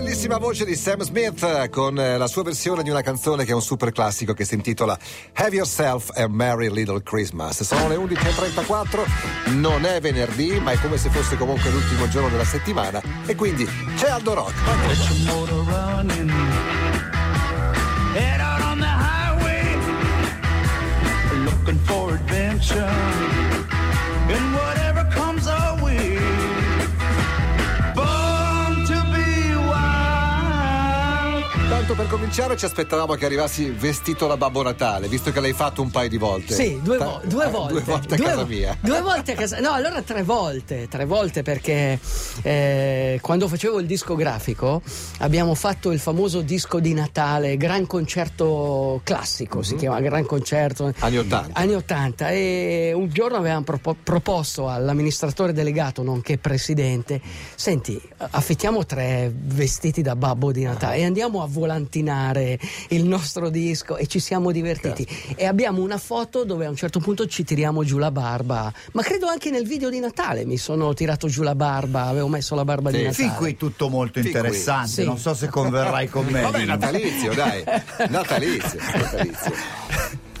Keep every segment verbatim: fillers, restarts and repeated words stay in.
bellissima voce di Sam Smith con la sua versione di una canzone che è un super classico, che si intitola Have Yourself a Merry Little Christmas. Sono le undici e trentaquattro, non è venerdì, ma è come se fosse comunque l'ultimo giorno della settimana, e quindi c'è Aldo Rock. Head out on the highway, looking for adventure, and whatever comes our way, born to be wild. Tanto per cominciare ci aspettavamo che arrivassi vestito da Babbo Natale, visto che l'hai fatto un paio di volte. Sì, due, vo- due volte. Due volte a due, casa mia. Due volte a casa. No, allora tre volte, tre volte perché eh, quando facevo il discografico abbiamo fatto il famoso disco di Natale, Gran Concerto Classico, mm-hmm. si chiama Gran Concerto. anni ottanta. anni ottanta, e un giorno avevamo propo- proposto all'amministratore delegato, nonché presidente: senti, affittiamo tre vestiti da Babbo di Natale e andiamo a volantinare il nostro disco, e ci siamo divertiti. Certo. E abbiamo una foto dove a un certo punto ci tiriamo giù la barba, ma credo anche nel video di Natale mi sono tirato giù la barba, avevo messo la barba sì. di Natale. Fin qui tutto molto fin interessante, sì. non so se converrai con me. Vabbè, natalizio, dai, natalizio, natalizio.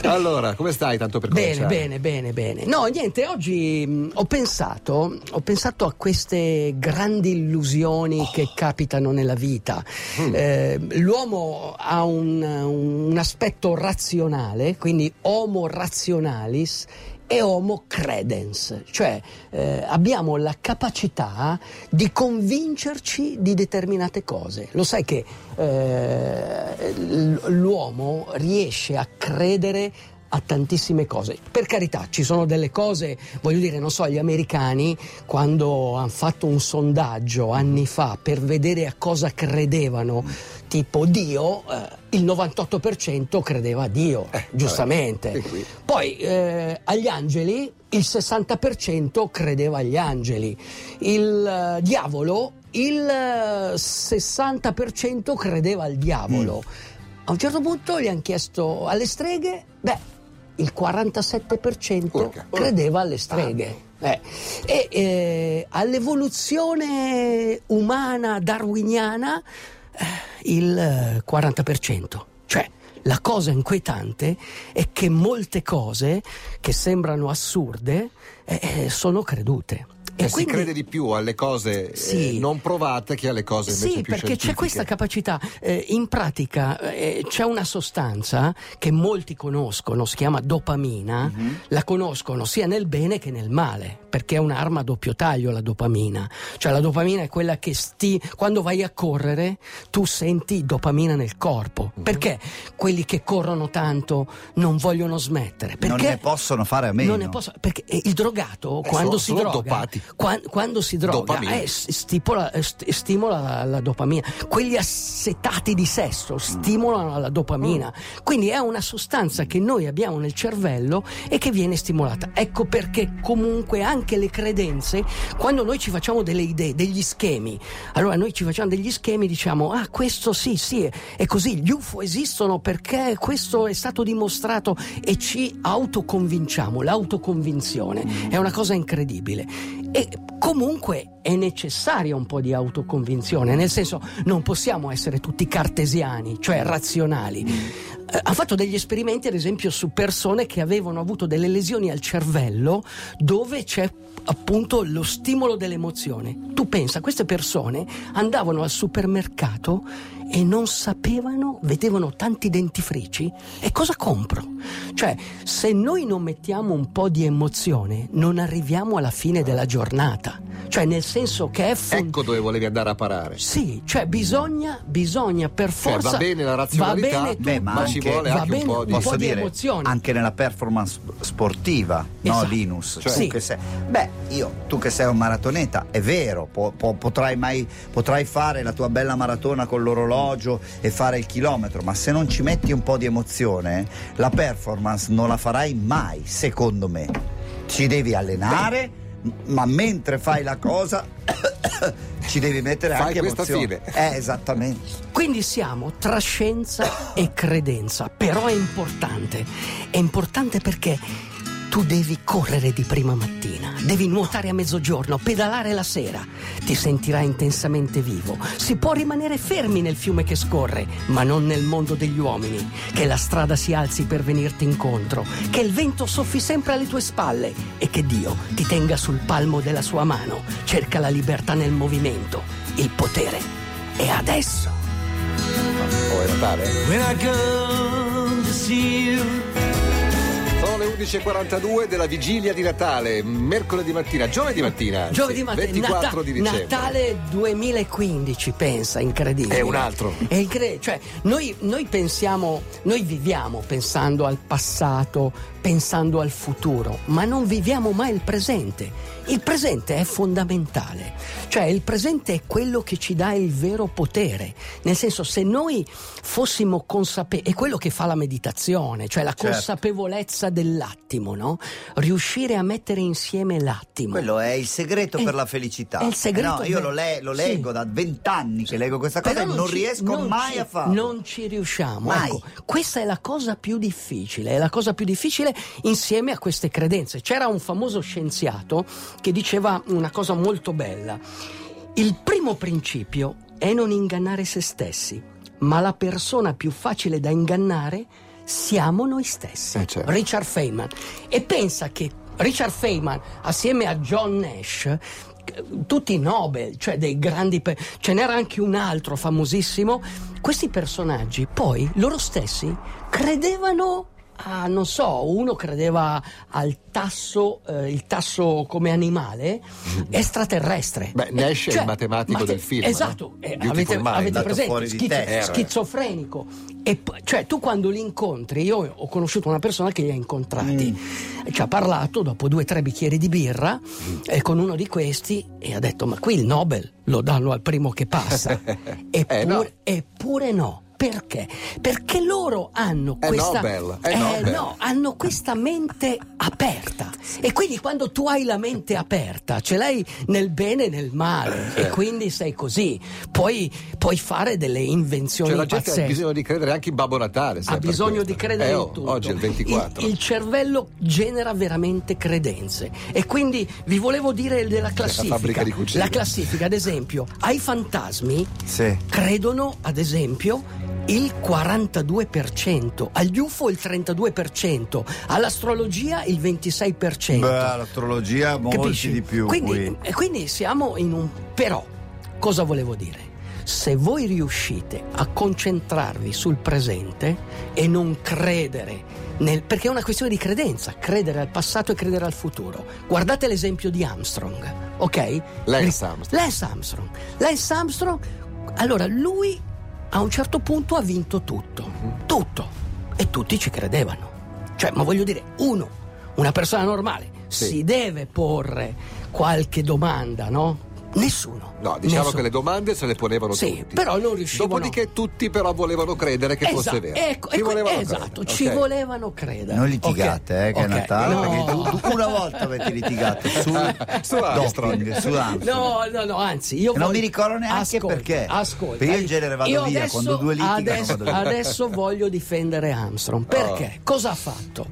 Allora, come stai, tanto per cominciare? Bene, bene, bene, bene. No, niente, oggi mh, ho pensato ho pensato a queste grandi illusioni oh. che capitano nella vita. Mm. Eh, l'uomo ha un, un aspetto razionale, quindi homo rationalis e homo credens, cioè eh, abbiamo la capacità di convincerci di determinate cose. Lo sai che eh, l'uomo riesce a credere a tantissime cose. Per carità, ci sono delle cose, voglio dire, non so, gli americani quando hanno fatto un sondaggio anni fa per vedere a cosa credevano, tipo Dio, eh, il novantotto per cento credeva a Dio, eh, giustamente. Vabbè, poi eh, agli angeli il sessanta per cento credeva agli angeli, il eh, diavolo il eh, sessanta per cento credeva al diavolo. Mm. A un certo punto gli hanno chiesto alle streghe, beh, il quarantasette per cento Urca. credeva alle streghe. Ah. Eh. E eh, all'evoluzione umana darwiniana eh, il quaranta per cento. Cioè, la cosa inquietante è che molte cose che sembrano assurde eh, sono credute. E, e quindi, si crede di più alle cose sì, eh, non provate che alle cose invece sì, più scientifiche. Sì, perché c'è questa capacità. Eh, in pratica eh, c'è una sostanza che molti conoscono, si chiama dopamina, mm-hmm. la conoscono sia nel bene che nel male, perché è un'arma a doppio taglio la dopamina. Cioè la dopamina è quella che sti... quando vai a correre tu senti dopamina nel corpo. Mm-hmm. Perché quelli che corrono tanto non vogliono smettere? Perché non ne possono fare a meno. Non ne possono... Perché il drogato eh, quando sono, si sono droga... Dopati. Quando, quando si droga eh, stipola, st- stimola la, la dopamina. Quelli assetati di sesso stimolano la dopamina, quindi è una sostanza che noi abbiamo nel cervello e che viene stimolata. Ecco perché comunque anche le credenze, quando noi ci facciamo delle idee, degli schemi, allora noi ci facciamo degli schemi, diciamo ah questo sì sì è così, gli U F O esistono perché questo è stato dimostrato, e ci autoconvinciamo. L'autoconvinzione è una cosa incredibile. E comunque è necessaria un po' di autoconvinzione, nel senso non possiamo essere tutti cartesiani, cioè razionali. Eh, ha fatto degli esperimenti, ad esempio, su persone che avevano avuto delle lesioni al cervello dove c'è appunto lo stimolo dell'emozione. Tu pensa, queste persone andavano al supermercato e non sapevano, vedevano tanti dentifrici e cosa compro? Cioè, se noi non mettiamo un po' di emozione non arriviamo alla fine della giornata, cioè nel senso che è fun- ecco dove volevi andare a parare. Sì, cioè bisogna bisogna per forza, cioè, va bene la razionalità, bene tu, beh, ma, ma anche, ci vuole anche bene, un po' di, un po' di dire, emozione anche nella performance sportiva, esatto. No Linus, cioè, sì. tu che sei, beh io tu che sei un maratoneta, è vero, po- po- potrai mai potrai fare la tua bella maratona con l'orologio e fare il chilometro, ma se non ci metti un po' di emozione la performance non la farai mai, secondo me. Ci devi allenare, ma mentre fai la cosa ci devi mettere fai anche emozione. Eh, esattamente. Quindi siamo tra scienza e credenza, però è importante, è importante perché Tu devi correre di prima mattina, devi nuotare a mezzogiorno, pedalare la sera. Ti sentirai intensamente vivo. Si può rimanere fermi nel fiume che scorre, ma non nel mondo degli uomini. Che la strada si alzi per venirti incontro, che il vento soffi sempre alle tue spalle e che Dio ti tenga sul palmo della sua mano. Cerca la libertà nel movimento. Il potere è adesso. When I come to see you. Sono le undici e quarantadue della vigilia di Natale, mercoledì mattina, giovedì mattina, giovedì mattina ventiquattro Nata- di dicembre. Natale duemilaquindici, pensa, incredibile. È un altro. È incredibile, cioè noi, noi pensiamo, noi viviamo pensando al passato, pensando al futuro, ma non viviamo mai il presente. Il presente è fondamentale, cioè il presente è quello che ci dà il vero potere, nel senso, se noi fossimo consapevoli, è quello che fa la meditazione, cioè la consapevolezza dell'attimo, no? Riuscire a mettere insieme l'attimo. Quello è il segreto è, per la felicità. È il segreto. Eh no, io lo, le- lo leggo sì. da vent'anni che leggo questa cosa e non, non ci, riesco non mai ci, a farlo. Non ci riusciamo. Mai. Ecco, questa è la cosa più difficile, è la cosa più difficile insieme a queste credenze. C'era un famoso scienziato che diceva una cosa molto bella. Il primo principio è non ingannare se stessi, ma la persona più facile da ingannare siamo noi stessi. Eh, certo. Richard Feynman. E pensa che Richard Feynman assieme a John Nash, tutti Nobel, cioè dei grandi, pe- ce n'era anche un altro famosissimo, questi personaggi poi loro stessi credevano a, non so, uno credeva al tasso, eh, il tasso come animale extraterrestre. Beh, Nash eh, cioè, è il matematico mate- del film. Esatto, eh? Eh, avete, avete presente? Schiz- schizofrenico. E, cioè, tu quando li incontri, io ho conosciuto una persona che li ha incontrati, mm. ci ha parlato dopo due o tre bicchieri di birra mm. eh, con uno di questi e ha detto: ma qui il Nobel lo danno al primo che passa. eppure, eh, no. eppure no. Perché? Perché loro hanno è questa Nobel, è eh, Nobel. No, hanno questa mente aperta. E quindi quando tu hai la mente aperta, ce l'hai nel bene e nel male, e quindi sei così. Puoi, puoi fare delle invenzioni pazzesche. Cioè la gente ha bisogno di credere anche in Babbo Natale. Ha bisogno di credere eh, oh, in tutto. Oggi è il ventiquattro. Il, il cervello genera veramente credenze. E quindi vi volevo dire della classifica. La fabbrica di cucina. La classifica, ad esempio, ai fantasmi sì. credono, ad esempio, il quarantadue per cento, agli U F O il trentadue per cento, all'astrologia il ventisei per cento. Beh, l'astrologia molti Capisci? Di più. Quindi, quindi siamo in un... Però, cosa volevo dire? Se voi riuscite a concentrarvi sul presente e non credere nel... perché è una questione di credenza, credere al passato e credere al futuro. Guardate l'esempio di Armstrong, ok? Lance Armstrong. Lance Armstrong. Lance Armstrong, allora lui... a un certo punto ha vinto tutto, tutto, e tutti ci credevano. Cioè, ma voglio dire, uno, una persona normale, sì. si deve porre qualche domanda, no? Nessuno. No, diciamo Nessuno. Che le domande se le ponevano sì, tutti. Però non riuscivano. Dopodiché tutti però volevano credere che esatto, fosse vero. Ecco, ci ecco, volevano esatto, credere. ci okay. volevano credere. Non litigate, okay. eh, che okay. è Natale. No. Perché tu, una volta avete litigato su, su Armstrong. Su no, no, no, anzi, io voglio... non mi ricordo neanche ascolta, perché. Ascolta. Perché io in genere vado via adesso, quando due litigano. Adesso, vado adesso voglio difendere Armstrong. Perché? Oh. Cosa ha fatto?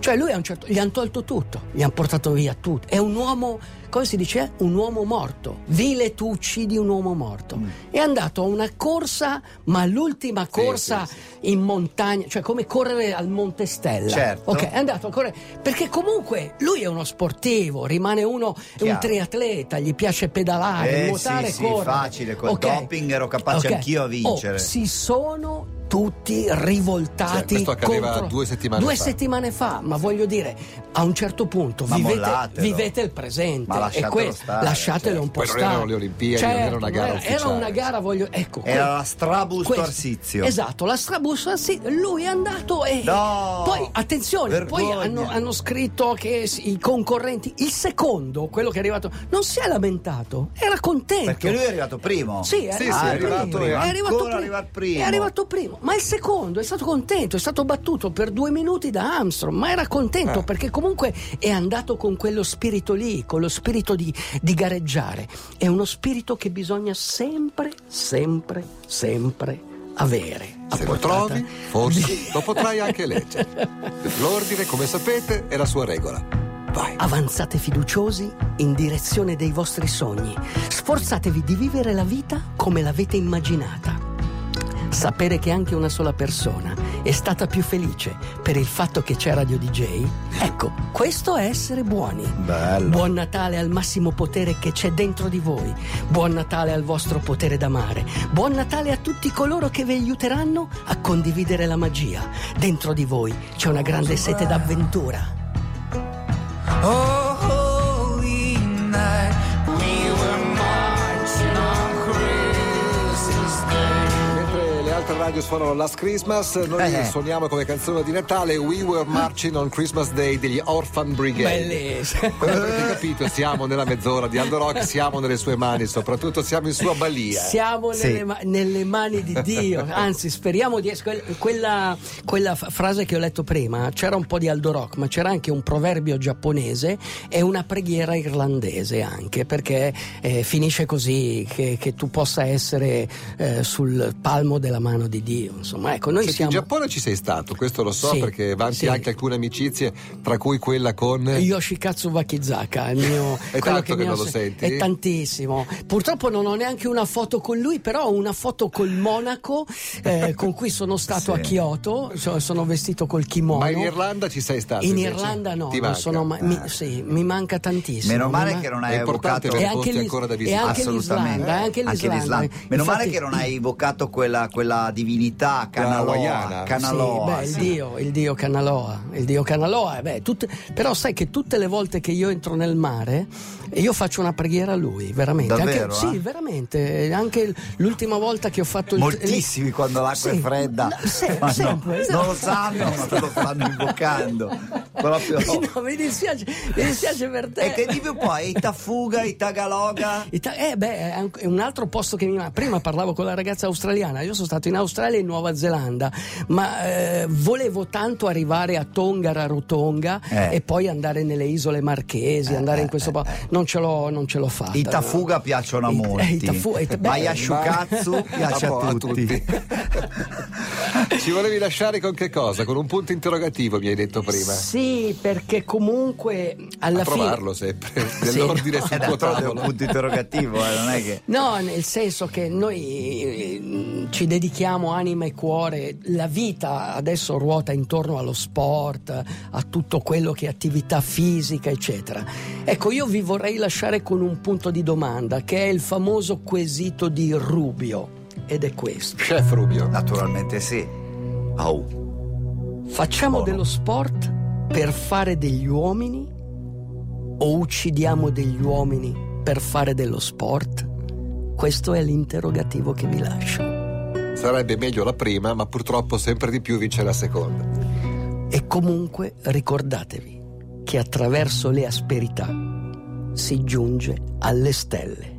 Cioè lui a un certo gli hanno tolto tutto, gli hanno portato via tutto. È un uomo, come si dice, un uomo morto. Vile, tu uccidi un uomo morto. Mm. È andato a una corsa, ma l'ultima corsa sì, sì, sì. in montagna, cioè come correre al Monte Stella. Certo. Ok, è andato a correre perché comunque lui è uno sportivo, rimane uno Chiaro. un triatleta, gli piace pedalare, eh, nuotare, sì, sì, correre. È facile, col okay. doping ero capace okay. anch'io a vincere. Oh, si sono tutti rivoltati cioè, questo accadeva contro... due settimane due fa. settimane fa ma voglio dire a un certo punto ma vivete, vivete il presente ma e que- stare, lasciatelo cioè, un po' stare non erano le Olimpiadi certo, non era una gara era, era una gara voglio ecco era que- la Strabus Arsizio esatto la Strabus Arsizio lui è andato e no, poi attenzione vergogna. Poi hanno, hanno scritto che i concorrenti il secondo quello che è arrivato non si è lamentato era contento perché lui è arrivato primo sì è, sì, ah, sì, è arrivato primo. È arrivato primo. primo è arrivato primo ma il secondo è stato contento, è stato battuto per due minuti da Armstrong, ma era contento eh. perché comunque è andato con quello spirito lì, con lo spirito di, di gareggiare. È uno spirito che bisogna sempre, sempre, sempre avere. Se lo trovi, forse lo potrai anche leggere. L'ordine, come sapete, è la sua regola. Vai. Avanzate fiduciosi in direzione dei vostri sogni. Sforzatevi di vivere la vita come l'avete immaginata. Sapere che anche una sola persona è stata più felice per il fatto che c'è Radio D J, ecco, questo è essere buoni. Bello. Buon Natale al massimo potere che c'è dentro di voi. Buon Natale al vostro potere d'amare. Buon Natale a tutti coloro che vi aiuteranno a condividere la magia. Dentro di voi c'è una grande sete d'avventura. Oh, holy night, we were marching on Christmas Day. Mentre le altre radio suonano Last Christmas, noi eh. suoniamo come canzone di Natale We Were Marching on Christmas Day degli Orphan Brigade. Bellissimo. Come avete capito, siamo nella mezz'ora di Aldo Rock, siamo nelle sue mani, soprattutto siamo in sua balia. Siamo sì. nelle, ma- nelle mani di Dio, anzi speriamo di essere... Quella, quella frase che ho letto prima, c'era un po' di Aldo Rock, ma c'era anche un proverbio giapponese e una preghiera irlandese anche, perché eh, finisce così, che, che tu possa essere eh, sul palmo della mano di Dio, insomma, ecco, noi Senti, siamo... In Giappone ci sei stato, questo lo so, sì, perché vanti sì. anche alcune amicizie, tra cui quella con... Yoshikazu Wakizaka, il mio... È tanto che, che non ho... lo senti? È tantissimo. Purtroppo non ho neanche una foto con lui, però ho una foto col monaco eh, con cui sono stato sì. a Kyoto, sono vestito col kimono. Ma in Irlanda ci sei stato? In invece? Irlanda no, non sono mai... ah. mi, sì, mi manca tantissimo. Meno male ma... che non hai evocato... È anche l'Islanda, anche l'Islanda. Meno male che non hai evocato quella... quella divinità Kanaloa, Kanaloa sì, beh, sì. il dio il dio Kanaloa il dio Kanaloa beh, tut... però sai che tutte le volte che io entro nel mare io faccio una preghiera a lui, veramente. Davvero, anche, eh? sì veramente anche l'ultima volta che ho fatto moltissimi il... quando l'acqua sì, è fredda no, se, ma sempre, no, sempre. Non lo sanno ma te lo stanno invocando proprio. No, mi dispiace mi dispiace per te. E che dico poi Itafuga, Itagaloga Ita... eh beh è un altro posto che mi prima parlavo con la ragazza australiana. Io sono stato in Australia e in Nuova Zelanda, ma eh, volevo tanto arrivare a Tonga, Rarotonga eh. e poi andare nelle Isole Marchesi, eh, andare eh, in questo po- non ce l'ho non ce l'ho fatta. I Tafuga no? piacciono a molti. I, i tafu- it- ma Yoshikazu piace a, a tutti. Ci volevi lasciare con che cosa? Con un punto interrogativo mi hai detto prima. Sì, perché comunque alla a fine trovarlo sempre dell'ordine sì, sul no, tuo tavolo. È un punto interrogativo, eh, non è che no, nel senso che noi ci dedichiamo anima e cuore, la vita adesso ruota intorno allo sport, a tutto quello che è attività fisica, eccetera. Ecco, io vi vorrei lasciare con un punto di domanda che è il famoso quesito di Rubio. Ed è questo. Chef Rubio. Naturalmente sì. Oh. Facciamo oh no. dello sport per fare degli uomini o uccidiamo degli uomini per fare dello sport? Questo è l'interrogativo che vi lascio. Sarebbe meglio la prima, ma purtroppo sempre di più vince la seconda. E comunque ricordatevi che attraverso le asperità si giunge alle stelle.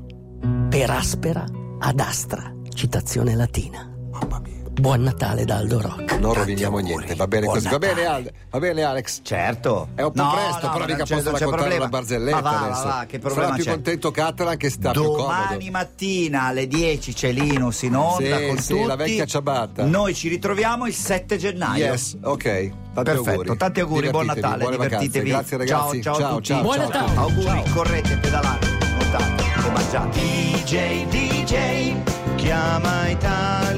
Per aspera ad astra. Citazione latina. Mamma mia. Buon Natale da Aldo Rock. Non roviniamo niente, va bene Buon così. Va bene, Al, va bene Alex. Certo. È un po' no, presto, no, però mica posso raccontare una barzelletta. Ma va, adesso. Va, va, che problema sarà più c'è? Contento Catalan che sta domani più comodo. Domani mattina alle dieci c'è Linus in onda sì, con sì, tutti. La vecchia ciabatta. Noi ci ritroviamo il sette gennaio. Yes, ok. Tanti Perfetto, auguri. Tanti auguri, buon Natale, divertitevi. Grazie ragazzi. Ciao, ciao, ciao, ciao. Buon Natale. Auguri, correte, pedalate, nuotate e mangiate. D J, D J. Chiama Italia.